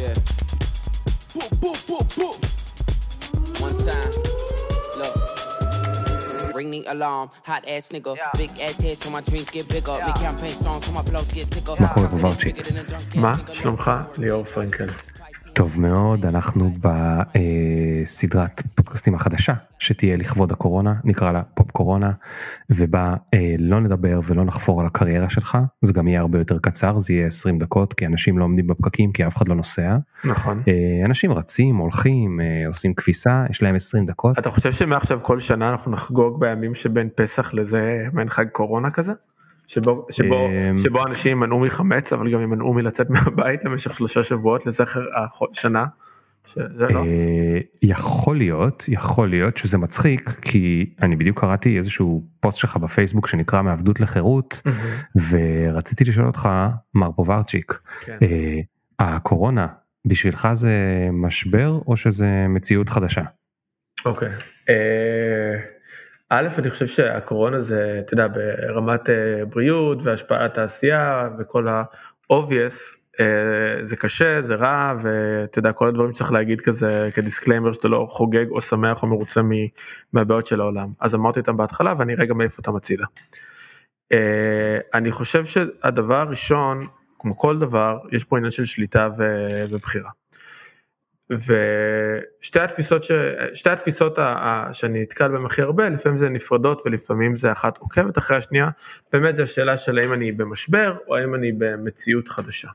Yeah. Boom, boom, boom, boom. One time. Look. Ring the alarm. Hot ass nigga. Yeah. Big ass head so my dreams get bigger. Yeah. Make campaign songs so my flows get sicker. רועי פוברצ'יק. מה שלומך? ליאור פרנקל. טוב מאוד, אנחנו בסדרת פודקאסטים החדשה שתהיה לכבוד הקורונה, נקרא לה פופ קורונה, ובה לא נדבר ולא נחפור על הקריירה שלך, זה גם יהיה הרבה יותר קצר, זה יהיה 20 דקות, כי אנשים לא עומדים בפקקים, כי אף אחד לא נוסע. נכון. אנשים רצים, הולכים, עושים כביסה, יש להם 20 דקות. אתה חושב שמעכשיו כל שנה אנחנו נחגוג בימים שבין פסח לזה, בין חג קורונה כזה? שבו אנשים ימנעו מחמץ, אבל גם ימנעו מלצאת מהבית למשך 3 שבועות לזכר השנה, שזה לא. יכול להיות שזה מצחיק, כי אני בדיוק קראתי איזשהו פוסט שלך בפייסבוק שנקרא מעבדות לחירות, ורציתי לשאול אותך, מר פוברצ'יק, הקורונה בשבילך זה משבר או שזה מציאות חדשה? אוקיי. א', אני חושב שהקורונה זה, אתה יודע, ברמת בריאות והשפעת העשייה וכל ה-obvious, זה קשה, זה רע, ואתה יודע, כל הדברים שצריך להגיד כזה, כדיסקליימר שאתה לא חוגג או שמח או מרוצה מהבעיות של העולם. אז אמרתי אותם בהתחלה ואני רגע מעיף אותם הצידה. אני חושב שהדבר הראשון, כמו כל דבר, יש פה עניין של שליטה ובחירה. ושתי התפיסות שאני אתקל בהם הכי הרבה, לפעמים זה נפרדות ולפעמים זה אחת עוקבת אחרי השנייה, באמת זו השאלה של האם אני במשבר או האם אני במציאות חדשה.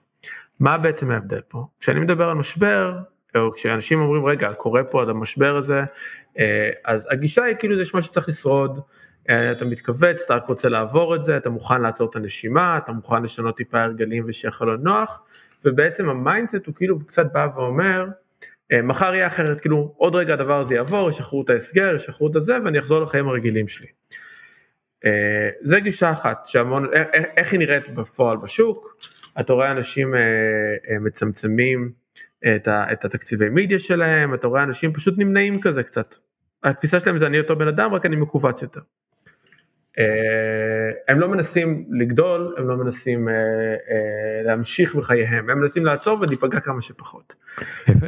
מה בעצם ההבדל פה? כשאני מדבר על משבר, או כשאנשים אומרים רגע, קורה פה עד המשבר הזה, אז הגישה היא כאילו זה שמה שצריך לשרוד, אתה מתכווץ, אתה רק רוצה לעבור את זה, אתה מוכן לעצור את הנשימה, אתה מוכן לשנות טיפה הרגלים ושיחל לא נוח, ובעצם המיינדסט הוא כאילו קצת בא ואומר, מחר יהיה אחרת, כאילו עוד רגע הדבר הזה יעבור, ישחררו את ההסגר, ישחררו את הזה, ואני אחזור לחיים הרגילים שלי. זה גישה אחת, איך היא נראית בפועל בשוק, אתה רואה אנשים מצמצמים את התקציבי מידיה שלהם, אתה רואה אנשים פשוט נמנעים כזה קצת. התפיסה שלהם זה אני אותו בן אדם, רק אני מקובץ יותר. הם לא מנסים לגדול, הם לא מנסים להמשיך בחייהם, הם מנסים לעצור ולהיפגע כמה שפחות.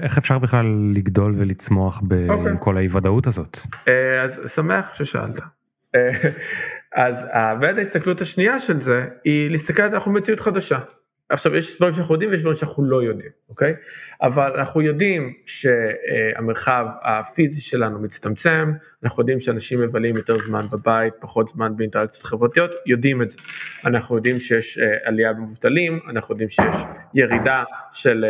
איך אפשר בכלל לגדול ולצמוח בכל האי-ודאות הזאת? אז שמח ששאלת. אז בעד ההסתכלות השנייה של זה, היא להסתכל על אנחנו מציאות חדשה. עכשיו יש דברים שאנחנו יודעים ויש דברים שאנחנו לא יודעים, אוקיי? אבל אנחנו יודעים שהמרחב הפיזי שלנו מצטמצם, אנחנו יודעים שאנשים מבלים יותר זמן בבית, פחות זמן באינטראקציות חברתיות, יודעים את זה. אנחנו יודעים שיש עלייה במובטלים, אנחנו יודעים שיש ירידה של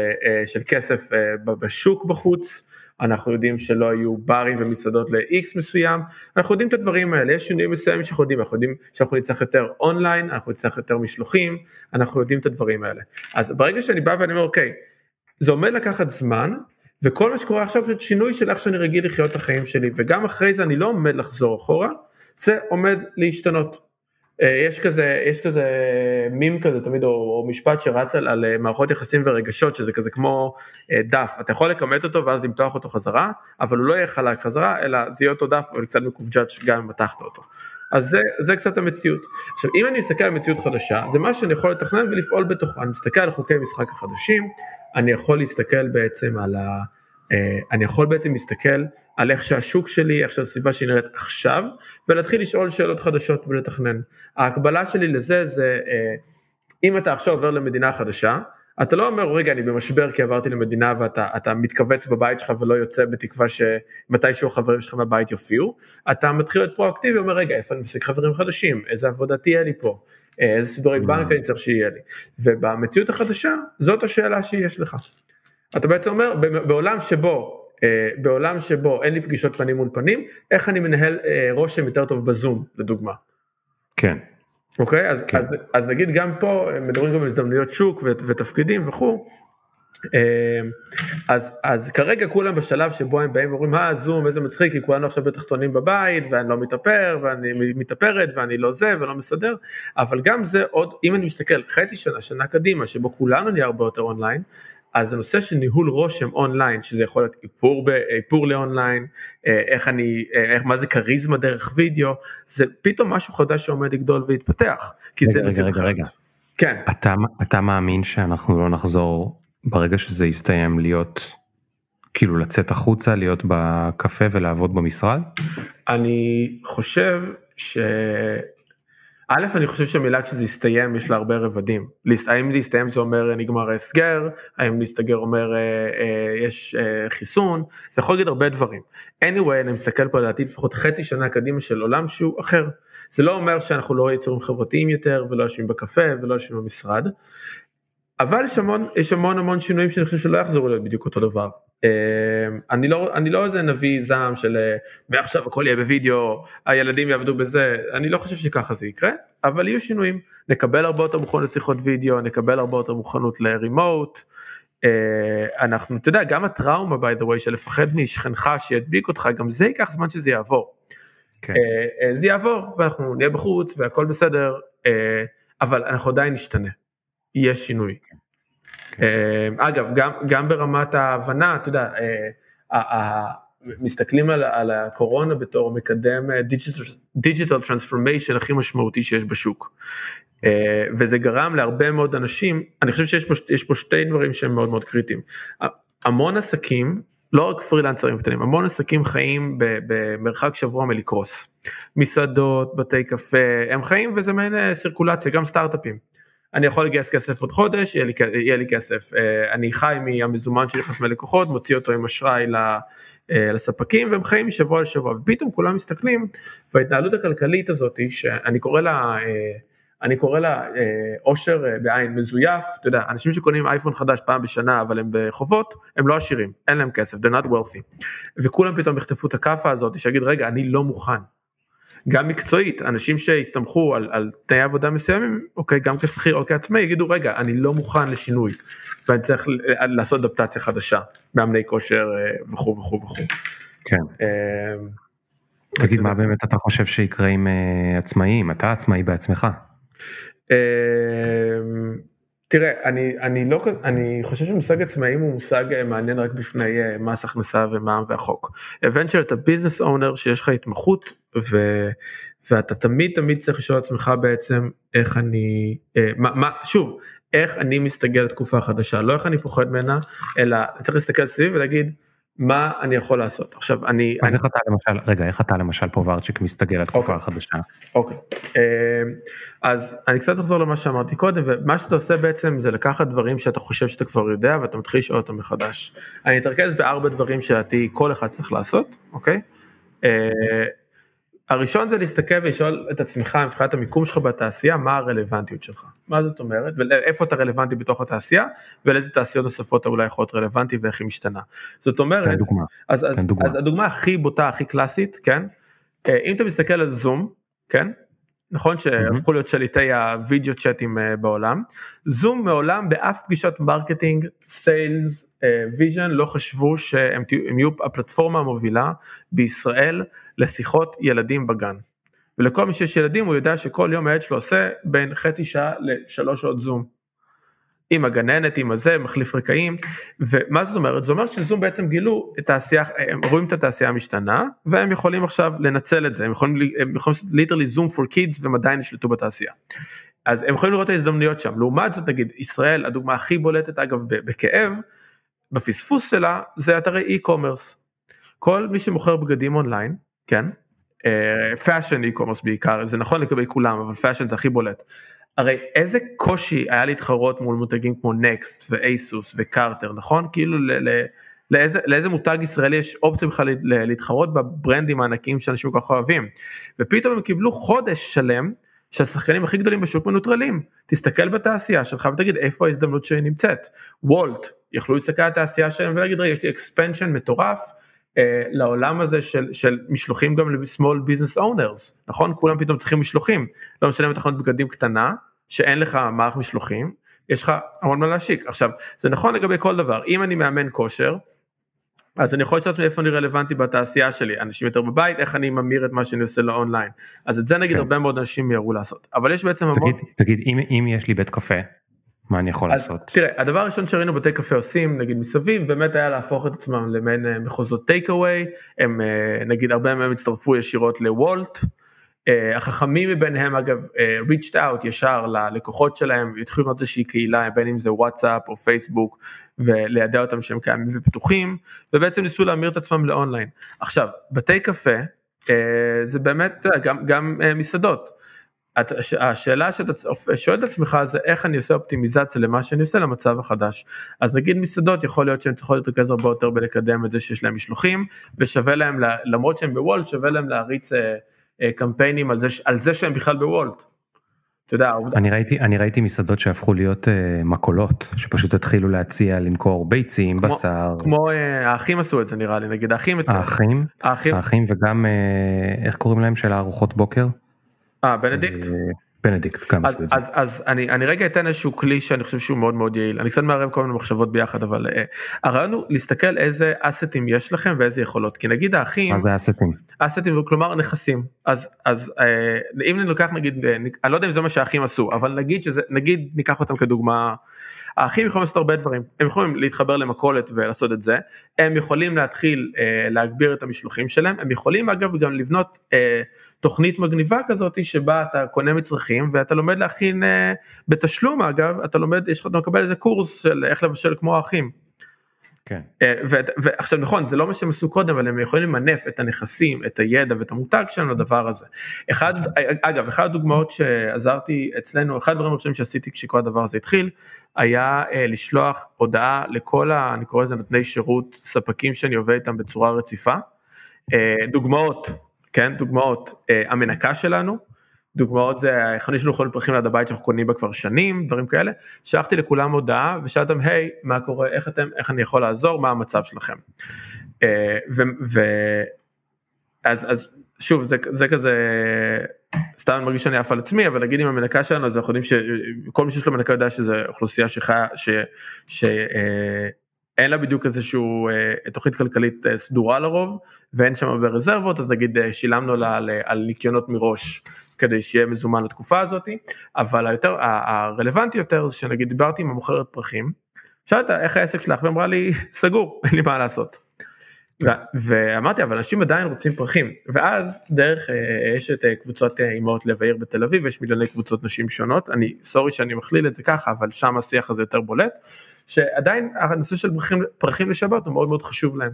כסף בשוק בחוץ, אנחנו יודעים שלא היו ברים ומסעדות ל-X מסוים, אנחנו יודעים את הדברים האלה, יש שינויים מסוימים שאנחנו יודעים, אנחנו יודעים שאנחנו נצטרך יותר אונליין, אנחנו נצטרך יותר משלוחים, אנחנו יודעים את הדברים האלה. אז ברגע שאני בא ואני אומר, אוקיי, זה עומד לקחת זמן, וכל מה שקורה עכשיו זה שינוי של איך שאני רגיל לחיות את החיים שלי, וגם אחרי זה אני לא עומד לחזור אחורה, זה עומד להשתנות. יש כזה מים כזה תמיד או משפט שרץ על מערכות יחסים ורגשות שזה כזה כמו דף, אתה יכול לקמת אותו ואז למתוח אותו חזרה, אבל הוא לא יהיה חלק חזרה אלא זה יהיה אותו דף אבל קצת מקובג'אץ' גם אם מתחת אותו. אז זה קצת המציאות. עכשיו אם אני מסתכל על מציאות חדשה, זה מה שאני יכול לתכנן ולפעול בתוכו, אני מסתכל על חוקי משחק החדשים, אני יכול להסתכל בעצם על להסתכל על איך שהשוק שלי, איך שהסביבה שהיא נראית עכשיו, ולהתחיל לשאול שאלות חדשות ולתכנן. ההקבלה שלי לזה זה, אם אתה עכשיו עובר למדינה חדשה, אתה לא אומר, רגע, אני במשבר כי עברתי למדינה, ואתה מתכווץ בבית שלך ולא יוצא בתקווה שמתישהו החברים שלך בבית יופיעו, אתה מתחיל להיות פרואקטיבי, אומר, רגע, איפה אני מסיק חברים חדשים, איזה עבודה תהיה לי פה, איזה סידורי בנק אני צריך שיהיה לי, ובמציאות החדשה, זאת השאלה שיש לך. אתה בעצם אומר, בעולם שבו אין לי פגישות פנים מול פנים, איך אני מנהל רושם יותר טוב בזום, לדוגמה. כן. אוקיי? אז נגיד גם פה, מדברים גם על הזדמנויות שוק ותפקידים וכו'. אז כרגע כולם בשלב שבו הם באים ואומרים, זום, איזה מצחיק, כי כולנו עכשיו בתחתונים בבית, ואני לא מתאפר, ואני מתאפרת, ואני לא זה, ולא מסדר, אבל גם זה עוד, אם אני מסתכל חצי שנה, שנה קדימה, שבו כולנו נהיה הרבה יותר אונליין, אז הנושא של ניהול רושם אונליין, שזה יכול להיות איפור לאונליין, מה זה קריזמה דרך וידאו, זה פתאום משהו חדש שעומד לגדול והתפתח. רגע. כן. אתה מאמין שאנחנו לא נחזור ברגע שזה יסתיים להיות, כאילו לצאת החוצה, להיות בקפה ולעבוד במשרד? אני חושב ש... א', אני חושב שהמילה כשזה יסתיים, יש לה הרבה רבדים. האם זה יסתיים זה אומר נגמר הסגר, האם להסתגר אומר יש חיסון, זה יכול להגיד הרבה דברים. anyway, אני מסתכל פה לדעתי לפחות חצי שנה קדימה של עולם שהוא אחר. זה לא אומר שאנחנו לא יצורים חברתיים יותר, ולא יושבים בקפה, ולא יושבים במשרד, אבל יש המון המון שינויים שאני חושב שלא יחזרו להיות בדיוק אותו דבר. אני לא איזה נביא זעם של ועכשיו הכל יהיה בווידאו, הילדים יעבדו בזה, אני לא חושב שככה זה יקרה, אבל יהיו שינויים, נקבל הרבה יותר מוכנות לשיחות וידאו, נקבל הרבה יותר מוכנות לרימוט, אנחנו, אתה יודע, גם הטראומה by the way, של לפחד משכנך שידביק אותך, גם זה ייקח זמן שזה יעבור, זה יעבור, ואנחנו נהיה בחוץ, והכל בסדר, אבל אנחנו עדיין נשתנה, יהיה שינוי. אגב, גם ברמת ההבנה, אתה יודע, מסתכלים על הקורונה בתור מקדם דיג'יטל טרנספורמיישן הכי משמעותי שיש בשוק, וזה גרם להרבה מאוד אנשים, אני חושב שיש פה שתי דברים שהם מאוד מאוד קריטיים, המון עסקים, לא רק פרילנסרים קטנים, המון עסקים חיים במרחק שבוע מלקרוס, מסעדות, בתי קפה, הם חיים וזה מעין סירקולציה, גם סטארט-אפים, אני יכול לגייס כסף עוד חודש, יהיה לי כסף, אני חי מהמזומן שנכנס מהלקוחות, מוציא אותו עם אשראי לספקים, והם חיים משבוע לשבוע, ופתאום כולם מסתכלים, וההתנהלות הכלכלית הזאת, שאני קורא לה עושר בעין מזויף, אתה יודע, אנשים שקונים אייפון חדש פעם בשנה, אבל הם בחובות, הם לא עשירים, אין להם כסף, they're not wealthy, וכולם פתאום יחטפו את הקפה הזאת, שיגיד רגע, אני לא מוכן, גם מקצועית, אנשים שהסתמכו על תנאי עבודה מסוימים, אוקיי, גם כשכיר או כעצמאי, יגידו, רגע, אני לא מוכן לשינוי, ואני צריך לעשות אדפטציה חדשה, מאמני כושר וכו' וכו' וכו'. כן. תגיד, מה באמת אתה חושב שיקרה עם עצמאים? אתה עצמאי בעצמך. תראה, אני חושב שמושג עצמאים הוא מושג מעניין רק בפני מס הכנסה ומע"מ והחוק. Eventually, אתה ביזנס אונר שיש לך התמחות, ואתה תמיד צריך לשאול עצמך בעצם איך אני, שוב, איך אני מסתגל לתקופה חדשה, לא איך אני פוחד ממנה, אלא צריך להסתכל סביב ולהגיד מה אני יכול לעשות. עכשיו אז איך אתה למשל פוברצ'יק מסתגל לתקופה החדשה? אוקיי, אז אני קצת אחזור למה שאמרתי קודם, ומה שאתה עושה בעצם זה לקחת דברים שאתה חושב שאתה כבר יודע, ואתה מתחיל לשאול אותם מחדש. אני אתרכז בארבע דברים שלדעתי כל אחד צריך לעשות, אוקיי? הראשון זה להסתכל ולשאול את עצמך, מבחינת המיקום שלך בתעשייה, מה הרלוונטיות שלך, מה זאת אומרת, ואיפה אתה רלוונטי בתוך התעשייה, ולאיזה תעשיות נוספות אתה אולי יכול להיות רלוונטי, ואיך היא משתנה. זאת אומרת, אז הדוגמה הכי בוטה, הכי קלאסית, כן, אם אתה מסתכל על זום, כן, נכון שהפכו להיות שליטי הווידאו צ'אטים בעולם, זום מעולם באף פגישת מרקטינג, סיילס, ויז'ן, לא חשבו שהם יהיו הפלטפורמה המובילה בישראל לשיחות ילדים בגן. ולכל מי שיש ילדים הוא יודע שכל יום הילד שלו עושה בין חצי שעה לשלוש שעות זום. עם הגננת, עם הזה, מחליף רקעים. ומה זאת אומרת? זאת אומרת שזום בעצם גילו את העשייה, הם רואים את התעשייה המשתנה, והם יכולים עכשיו לנצל את זה. הם יכולים ליטרלי זום פור קידס, והם עדיין ישלטו בתעשייה. אז הם יכולים לראות את ההזדמנויות שם. לעומת זאת נגיד, ישראל, הדוגמה הכי בולטת אגב בכאב, בפספוס שלה, זה אתרי e-commerce. כל מי שמוכר בגדים אונליין, כן? Fashion e-commerce בעיקר, זה נכון לגבי כולם, אבל fashion זה הכי בולט. הרי איזה קושי היה להתחרות מול מותגים כמו Next ואייסוס וקרטר, נכון? כאילו לאיזה מותג ישראלי יש אופציה בכלל להתחרות בברנדים הענקים שאנשים ככה אוהבים. ופתאום הם קיבלו חודש שלם, שהשחקנים הכי גדולים בשוק מנוטרלים. תסתכל בתעשייה שלך ותגיד איפה ההזדמנות שהיא נמצאת. וולט, יכלו להסתכל על התעשייה שלהם ולהגיד, רגע, יש לי expansion מטורף לעולם הזה של משלוחים גם ל-small business owners, נכון? כולם פתאום צריכים משלוחים, לא משנה מתכנות בגדים קטנה, שאין לך מערך משלוחים, יש לך המון מה להשיק. עכשיו, זה נכון לגבי כל דבר, אם אני מאמן כושר, אז אני יכול לשאול מאיפה אני רלוונטי בתעשייה שלי, אנשים יותר בבית, איך אני ממיר את מה שאני עושה לאונליין, אז את זה נגיד הרבה מאוד אנשים יראו לעשות, אבל יש בעצם המון... תגיד, אם יש לי בית קפה, מה אני יכול לעשות? תראה, הדבר הראשון שראינו בתי קפה עושים, נגיד מסביב, באמת היה להפוך את עצמם למעין מחוזות טייק-אווי, הם נגיד הרבה מהם הצטרפו ישירות לוולט, החכמים מביניהם אגב, reached out ישר ללקוחות שלהם, התחילו לנות איזושהי קהילה, בין אם זה וואטסאפ או פייסבוק, ולידע אותם שהם קיימים ופתוחים, ובעצם ניסו להמיר את עצמם לאונליין. עכשיו, בתי קפה, זה באמת גם מסעדות. השאלה שאתה שואל את עצמך זה איך אני עושה אופטימיזציה למה שאני עושה למצב החדש. אז נגיד מסעדות יכול להיות שהן צריכות להתרכז הרבה יותר בלקדם את זה שיש להם משלוחים, ושווה להם, למרות שהם בוולט, שווה להם להריץ קמפיינים על זה שהם בכלל בוולט. אתה יודע, אני ראיתי מסעדות שהפכו להיות מקולות, שפשוט התחילו להציע למכור ביצים, בשר. כמו האחים עשו את זה נראה לי, נגיד האחים וגם איך קוראים להם של הארוחות בוקר? בנדיקט גם עשו את זה. אז אני רגע אתן איזשהו כלי שאני חושב שהוא מאוד מאוד יעיל, אני קצת מערב כל מיני מחשבות ביחד, אבל הרעיון הוא להסתכל איזה אסטים יש לכם ואיזה יכולות, כי נגיד האחים, אז האסטים, אסטים כלומר נכסים, אז אם ניקח נגיד, אני לא יודע אם זה מה שהאחים עשו, אבל נגיד ניקח אותם כדוגמה, האחים יכולים לעשות הרבה דברים, הם יכולים להתחבר למכולת ולעשות את זה, הם יכולים להתחיל להגביר את המשלוחים שלהם, הם יכולים אגב גם לבנות תוכנית מגניבה כזאת שבה אתה קונה מצרכים ואתה לומד להכין בתשלום אגב, אתה לומד, יש לך מקבל איזה קורס של איך לבשל כמו האחים. כן. ועכשיו נכון, זה לא מה שהם עשו קודם, אבל הם יכולים למנף את הנכסים, את הידע ואת המותג שלנו לדבר הזה. אגב, אחת הדוגמאות שעזרתי אצלנו, אחד הדברים הראשונים שעשיתי כשכל הדבר הזה התחיל, היה לשלוח הודעה לכל, אני קורא לזה נותני שירות, ספקים שאני עובד איתם בצורה רציפה, דוגמאות, המנקה שלנו, דוגמאות זה, חנות שלנו אוכלים פרחים ליד הבית שאנחנו קונים בה כבר שנים, דברים כאלה, שלחתי לכולם הודעה, ושאלתם, היי, מה קורה, איך אני יכול לעזור, מה המצב שלכם. אז שוב, זה כזה, סתם אני מרגיש שאני אף על עצמי, אבל נגיד עם המנקה שלנו, אז אנחנו יודעים שכל מי שיש לו מנקה יודע שזו אוכלוסייה אין לה בדיוק איזשהו תוכנית כלכלית סדורה לרוב, ואין שם ברזרבות, אז נגיד שילמנו לה על ניקיונות מראש, כדי שיהיה מזומן לתקופה הזאת, אבל הרלוונטי יותר, זה שנגיד דיברתי עם המוכרת פרחים, שאלתי איך העסק שלך, ואמרה לי, סגור, אין לי מה לעשות. ואמרתי, אבל אנשים עדיין רוצים פרחים, ואז דרך, יש את קבוצות אימהות לב העיר בתל אביב, יש מיליוני קבוצות נשים שונות, אני סורי שאני מכליל את זה ככה, אבל שם השיח הזה יותר בולט, שעדיין הנושא של פרחים לשבת הוא מאוד מאוד חשוב להם,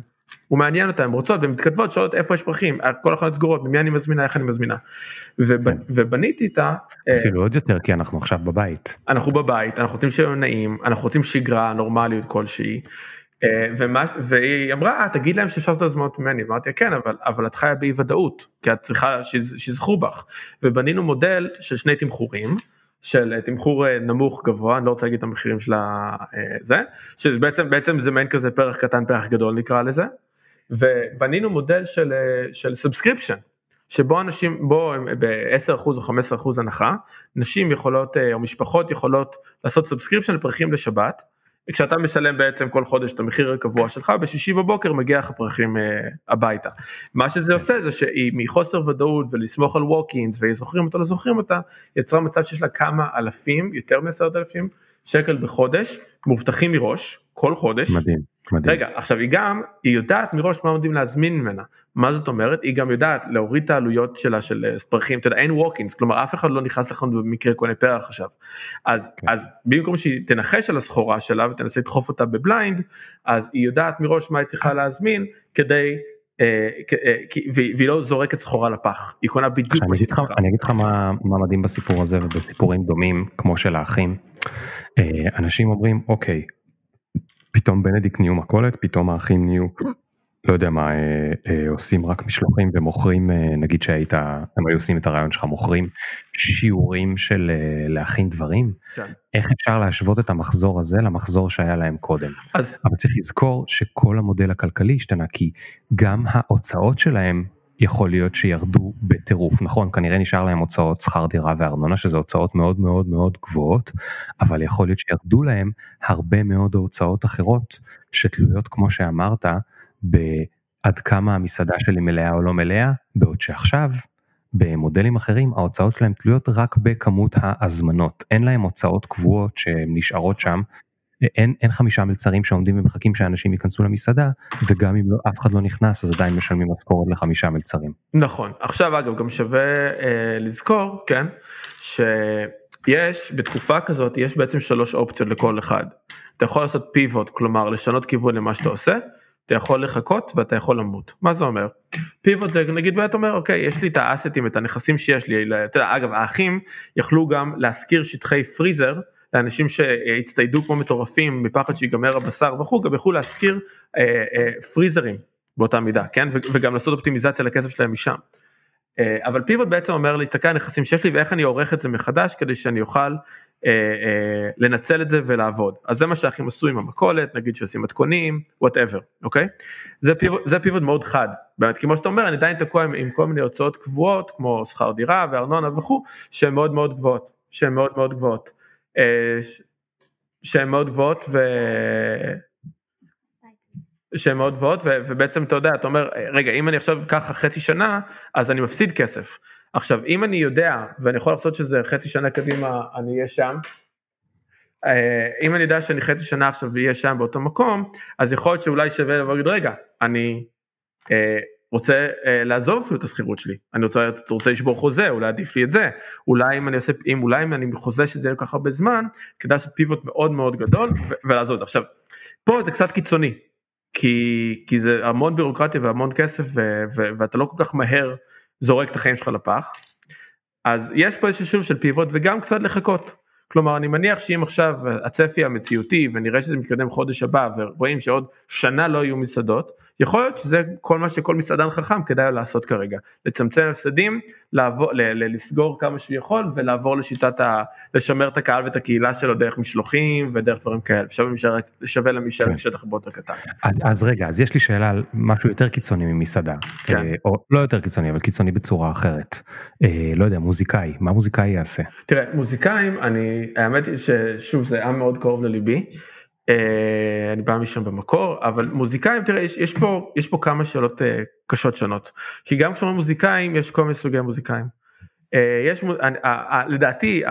הוא מעניין אותם, הם רוצות ומתכתבות, שואלות איפה יש פרחים, כל החנות סגורות, ממי אני מזמינה, איך אני מזמינה, ובניתי איתה, אפילו עוד יותר, כי אנחנו עכשיו בבית, אנחנו בבית, אנחנו רוצים שיהיו נעים, אנחנו רוצים שגרה, נורמליות כלשהי, והיא אמרה, תגיד להם שאפשר לעשות הזמנות ממני, אמרתי, כן, אבל את חיה באי ודאות, כי את צריכה שיזכו בך, ובנינו מודל של שני תמחורים, של תמחור נמוך גבוה, אני לא רוצה להגיד את המחירים של זה, שבעצם זה מעין כזה פרח קטן, פרח גדול נקרא לזה, ובנינו מודל של סאבסקריפשן, שבו אנשים, בו ב-10% או 15% הנחה, נשים יכולות, או משפחות יכולות לעשות סאבסקריפשן לפרחים לשבת, כשאתה משלם בעצם כל חודש את המחיר הקבוע שלך, בשישי בבוקר מגיע לך פרחים הביתה. מה שזה עושה זה שהיא מחוסר ודאות ולסמוך על ווקינס, והיא זוכרים אותה, לא זוכרים אותה, יצרה מצב שיש לה כמה אלפים, יותר מ10,000 שקל בחודש, מובטחים מראש, כל חודש. מדהים, מדהים. רגע, עכשיו היא יודעת מראש מה עומדים להזמין ממנה. מה זאת אומרת? היא גם יודעת להוריד את העלויות שלה של פרחים, אתה יודע, אין ווקינס, כלומר אף אחד לא נכנס לכם במקרה קונה פרח עכשיו, אז במקום שהיא תנחש על הסחורה שלה ותנסה לדחוף אותה בבליינד, אז היא יודעת מראש מה היא צריכה להזמין, כדי, והיא לא זורקת סחורה לפח, היא קונה בדיוק. אני אגיד לך מה מדהים בסיפור הזה, ובסיפורים דומים כמו של האחים, אנשים אומרים, אוקיי, פתאום בנדיק נהיו מכולת, פתאום האחים נהיו לא יודע מה, עושים רק משלוחים ומוכרים, נגיד הם היו עושים את הרעיון שלך, מוכרים שיעורים של להכין דברים, איך אפשר להשוות את המחזור הזה למחזור שהיה להם קודם, אבל צריך לזכור שכל המודל הכלכלי השתנה, כי גם ההוצאות שלהם יכול להיות שירדו בטירוף, נכון, כנראה נשאר להם הוצאות שכר דירה וארנונה, שזה הוצאות מאוד מאוד מאוד גבוהות, אבל יכול להיות שירדו להם הרבה מאוד הוצאות אחרות, שתלויות כמו שאמרת, עד כמה המסעדה שלי מלאה או לא מלאה, בעוד שעכשיו, במודלים אחרים, ההוצאות שלהם תלויות רק בכמות ההזמנות, אין להם הוצאות קבועות שהן נשארות שם, אין 5 מלצרים שעומדים ומחכים שאנשים ייכנסו למסעדה, וגם אם אף אחד לא נכנס, אז עדיין משלמים משכורת ל5 מלצרים. נכון. עכשיו אגב, גם שווה לזכור, כן, שיש, בתקופה כזאת, יש בעצם 3 אופציות לכל אחד. אתה יכול לעשות פיבוט, כלומר, לשנות כיוון למה שאתה עושה, אתה יכול לחכות ואתה יכול למות. מה זה אומר? פיבוט זה נגיד בית אומר, אוקיי, יש לי את האסטים, את הנכסים שיש לי, אגב, האחים יכלו גם להזכיר שטחי פריזר, לאנשים שהצטיידו כמו מטורפים, מפחד שיגמר הבשר וחוג, גם יכלו להזכיר פריזרים באותה מידה, כן? וגם לעשות אופטימיזציה לכסף שלהם משם. אבל פיבוט בעצם אומר להסתכל על נכסים שיש לי, ואיך אני עורך את זה מחדש, כדי שאני אוכל לנצל את זה ולעבוד. אז זה מה שהאחים עשו עם המכולת, נגיד שעושים מתכונים, whatever, אוקיי? זה פיבוט מאוד חד, באמת, כמו שאתה אומר, אני עדיין תקוע עם כל מיני הוצאות קבועות, כמו שכר דירה וארנונה וכו', שהן מאוד מאוד גבוהות, שהן מאוד מאוד גבוהות, שהן מאוד גבוהות ו... שהן מאוד גבוהות, ובעצם אתה יודע, אתה אומר, רגע, אם אני עכשיו ככה חצי שנה, אז אני מפסיד כסף. עכשיו, אם אני יודע, ואני יכול לחשוב שזה חצי שנה קדימה, אני אהיה שם, אם אני יודע שאני חצי שנה עכשיו אהיה שם באותו מקום, אז יכול להיות שאולי שווה לבוא ולהגיד, רגע, אני רוצה לעזוב את הסחירות שלי, אני רוצה לשבור חוזה, אולי עדיף לי את זה, אולי אם אני עושה, אולי אם אני חוזה שזה יהיה כל כך הרבה זמן, כדאי לעשות פיבוט מאוד מאוד גדול, ולעזוב. עכשיו, פה זה קצת קיצוני, כי זה המון בירוקרטיה והמון כסף, ואתה לא כל כך מהר זורק את החיים שלך לפח, אז יש פה איזשהו שוב של פיבוט, וגם קצת לחכות, כלומר אני מניח שאם עכשיו הצפי המציאותי, ונראה שזה מתקדם חודש הבא, ורואים שעוד שנה לא יהיו מסעדות, יכול להיות שזה כל מה שכל מסעדן חכם כדאי לעשות כרגע, לצמצם הפסדים, לסגור כמה שהוא יכול, ולעבור לשיטת, לשמר את הקהל ואת הקהילה שלו, דרך משלוחים ודרך דברים כאלה, שווה למשל שטח באותו קטן. אז רגע, אז יש לי שאלה על משהו יותר קיצוני ממסעדה, או לא יותר קיצוני, אבל קיצוני בצורה אחרת, לא יודע, מוזיקאי, מה מוזיקאי יעשה? תראה, מוזיקאים, האמת היא ששוב, זה היה מאוד קרוב לליבי, אני בא משם במקור, אבל מוזיקאים, תראה, יש פה כמה שאלות קשות שונות, כי גם כשאומרים מוזיקאים, יש כל מיני סוגי מוזיקאים, לדעתי,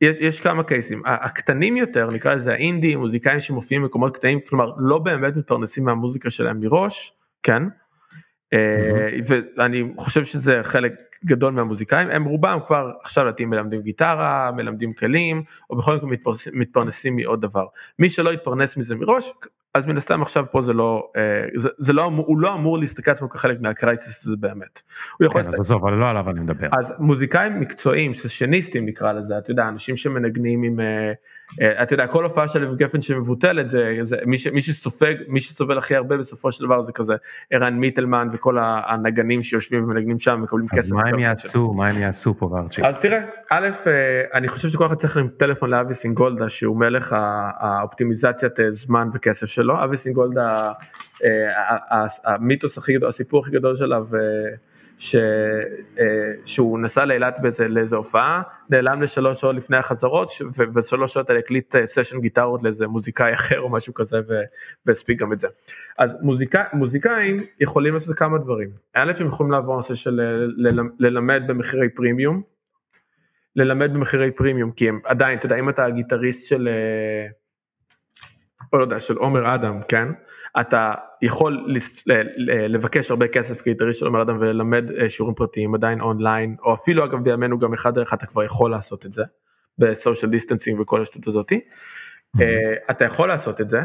יש כמה קייסים, הקטנים יותר, נקרא לזה האינדי, מוזיקאים שמופיעים במקומות קטנים, כלומר, לא באמת מתפרנסים מהמוזיקה שלהם מראש, כן, ואני חושב שזה חלק גדול מהמוזיקאים, הם רובם כבר עכשיו להתאים מלמדים גיטרה, מלמדים כלים, או בכל מקום מתפרנסים מעוד דבר. מי שלא יתפרנס מזה מראש, אז מן הסתם עכשיו פה זה לא, הוא לא אמור להסתכל עצמו כחלק מהקרייסיס הזה באמת. כן, אז עזוב, אבל לא עליו אני מדבר. אז מוזיקאים מקצועיים, סשניסטים נקרא לזה, אתה יודע, אנשים שמנגנים עם, אתה יודע, כל הופעה של גפן שמבוטלת, זה מי שסובל הכי הרבה בסופו של דבר זה כזה, ערן מיטלמן וכל הנגנים שיושבים ומנגנים שם מקבלים כסף. אז מה הם יעשו פה בארצ'י? אז תראה, א', אני חושב שכל אחד צריך טלפון לאבי סינגולדה, שהוא מלך האופטימיזציית זמן וכסף שלו. אבי סינגולדה, המיתוס הכי גדול, הסיפור הכי גדול שלו, שהוא נסע לאילת לאיזו הופעה, נעלם לשלוש שעות לפני החזרות, ובשלוש שעות אני הקליט סשן גיטרות לאיזה מוזיקאי אחר או משהו כזה, והספיק גם את זה. אז מוזיקאים יכולים לעשות כמה דברים. א', הם יכולים לעבור נושא של ללמד במחירי פרימיום, כי הם עדיין, אתה יודע, אם אתה הגיטריסט של... או לא יודע, של עומר אדם, כן? אתה יכול לבקש הרבה כסף כגיטריסט של עומר אדם, וללמד שיעורים פרטיים, עדיין אונליין, או אפילו אגב בימינו גם אחד דרך, אתה כבר יכול לעשות את זה, בסושיאל דיסטנסינג וכל השטות הזאת, אתה יכול לעשות את זה,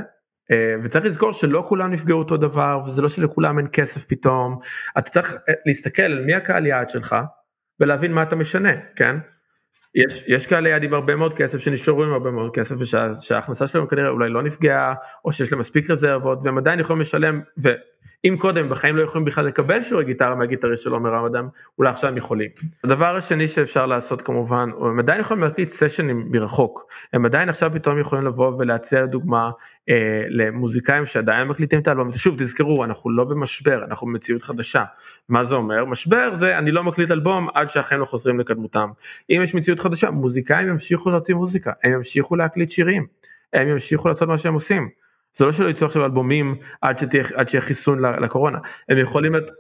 וצריך לזכור שלא כולם נפגעו אותו דבר, וזה לא שלכולם אין כסף פתאום, אתה צריך להסתכל על מי הקהל יעד שלך, ולהבין מה אתה משנה, כן? יש כאלה יעדים הרבה מאוד כסף שנשארו עם הרבה מאוד כסף ושההכנסה שלהם כנראה אולי לא נפגעה או שיש להם מספיק רזרבות והם עדיין יכולים לשלם ואם קודם בחיים לא יכולים בכלל לקבל שיעורי גיטרה מהגיטריסט של עומר אדם אולי עכשיו הם יכולים. הדבר השני שאפשר לעשות כמובן הם עדיין יכולים להקליט סשנים מרחוק, הם עדיין עכשיו פתאום יכולים לבוא ולהציע לדוגמה למוזיקאים שעדיין מקליטים את האלבום, שוב תזכרו אנחנו לא במשבר, אנחנו במציאות חדשה, מה זה אומר? משבר זה אני לא מקליט אלבום עד שהחיים לא חוזרים לקדמותם, אם יש מציאות חדשה, מוזיקאים ימשיכו להוציא מוזיקה, הם ימשיכו להקליט שירים, הם ימשיכו לעשות מה שהם עושים, זה לא שלא ייצאו עכשיו אלבומים עד שיהיה חיסון לקורונה, הם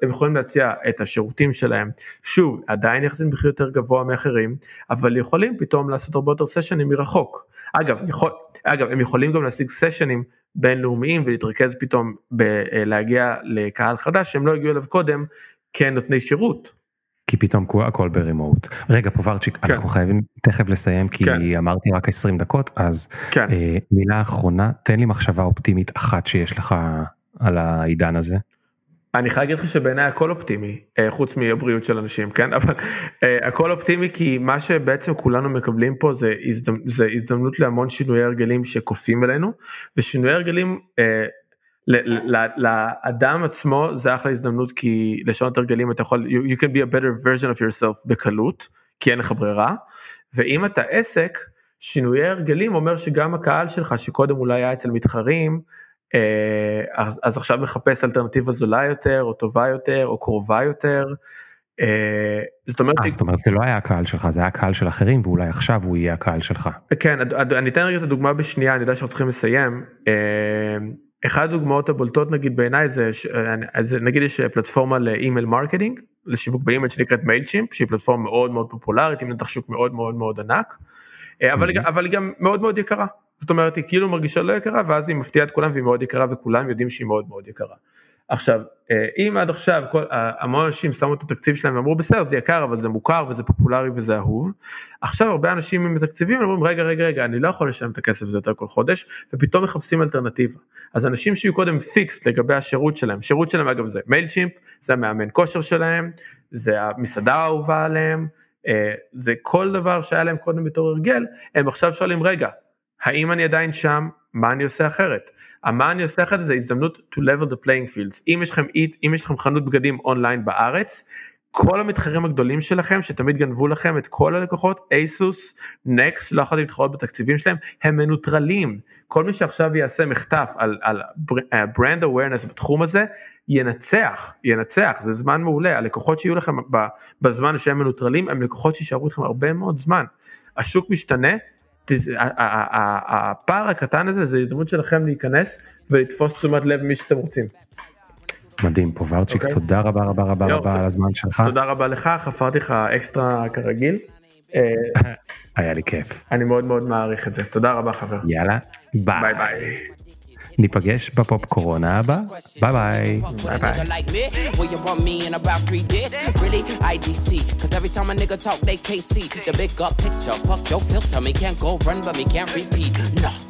יכולים להציע את השירותים שלהם, שוב, עדיין יחסים בכי יותר גבוה מאחרים, אבל יכולים פתאום לעשות הרבה יותר סשנים מרחוק, אגב, הם יכולים גם להשיג סשנים בינלאומיים, ולהתרכז פתאום להגיע לקהל חדש, שהם לא הגיעו אליו קודם, כנותני שירות. כי פתאום הכל ברימוט. רגע פוברצ'יק, כן. אנחנו חייבים תכף לסיים, כי כן. אמרתי רק 20 דקות, אז כן. מילה האחרונה, תן לי מחשבה אופטימית אחת שיש לך על העידן הזה. אני חייב להגיד לך שבעיניי הכל אופטימי, חוץ מהבריאות של אנשים, כן? אבל הכל אופטימי, כי מה שבעצם כולנו מקבלים פה, זה הזדמנות להמון שינוי הרגלים שקופים אלינו, ושינוי הרגלים... לאדם עצמו זה אחלה הזדמנות, כי לשנות הרגלים אתה יכול, you can be a better version of yourself בקלות, כי אין לך ברירה, ואם אתה עסק, שינוי הרגלים אומר שגם הקהל שלך, שקודם אולי היה אצל מתחרים, אז עכשיו מחפש אלטרנטיבה זולה יותר, או טובה יותר, או קרובה יותר, זאת אומרת זה לא היה הקהל שלך, זה היה הקהל של אחרים, ואולי עכשיו הוא יהיה הקהל שלך. כן, אני אתן רגע את הדוגמה בשנייה, אני יודע שאנחנו צריכים לסיים, אחד הדוגמאות הבולטות נגיד בעיניי זה, נגיד יש פלטפורמה לאימייל מרקטינג, לשיווק באימייל שנקראת Mailchimp, שהיא פלטפורמה מאוד מאוד פופולרית, עם נתח שוק מאוד מאוד מאוד ענק, אבל גם מאוד מאוד יקרה, זאת אומרת היא כאילו מרגישה לא יקרה, ואז היא מפתיעה את כולם והיא מאוד יקרה, וכולם יודעים שהיא מאוד מאוד יקרה. עכשיו, אם עד עכשיו המון אנשים שמו את התקציב שלהם ואמרו בסדר, זה יקר, אבל זה מוכר וזה פופולרי וזה אהוב, עכשיו הרבה אנשים עם התקציבים אומרים רגע, אני לא יכול לשלם את הכסף הזה יותר כל חודש, ופתאום מחפשים אלטרנטיבה. אז אנשים שיהיו קודם פיקס לגבי השירות שלהם, שירות שלהם אגב זה מיילצ'ימפ, זה המאמן כושר שלהם, זה המסעדה האהובה עליהם, זה כל דבר שהיה להם קודם בתור הרגל, הם עכשיו שואלים רגע, האם אני עדיין שם, מה אני עושה אחרת? מה אני עושה אחרת זה הזדמנות to level the playing fields. אם יש לכם חנות בגדים אונליין בארץ, כל המתחרים הגדולים שלכם, שתמיד גנבו לכם את כל הלקוחות, אייסוס, נקסט, לא יכולים להתחרות בתקציבים שלהם, הם מנוטרלים. כל מי שעכשיו יעשה מחטף על brand awareness בתחום הזה, ינצח, זה זמן מעולה. הלקוחות שיהיו לכם בזמן שהם מנוטרלים, הם לקוחות שישארו אתכם הרבה מאוד זמן. השוק משתנה, הפער הקטן הזה זה הזדמנות שלכם להיכנס ולתפוס תשומת לב מי שאתם רוצים. מדהים פוברצ'יק, תודה רבה רבה רבה על הזמן שלך. תודה רבה לך, חפרתי לך אקסטרה כרגיל, היה לי כיף, אני מאוד מאוד מעריך את זה, תודה רבה חבר. יאללה, ביי ביי, ניפגש בפופ קורונה הבא, ביי ביי. ביי ביי.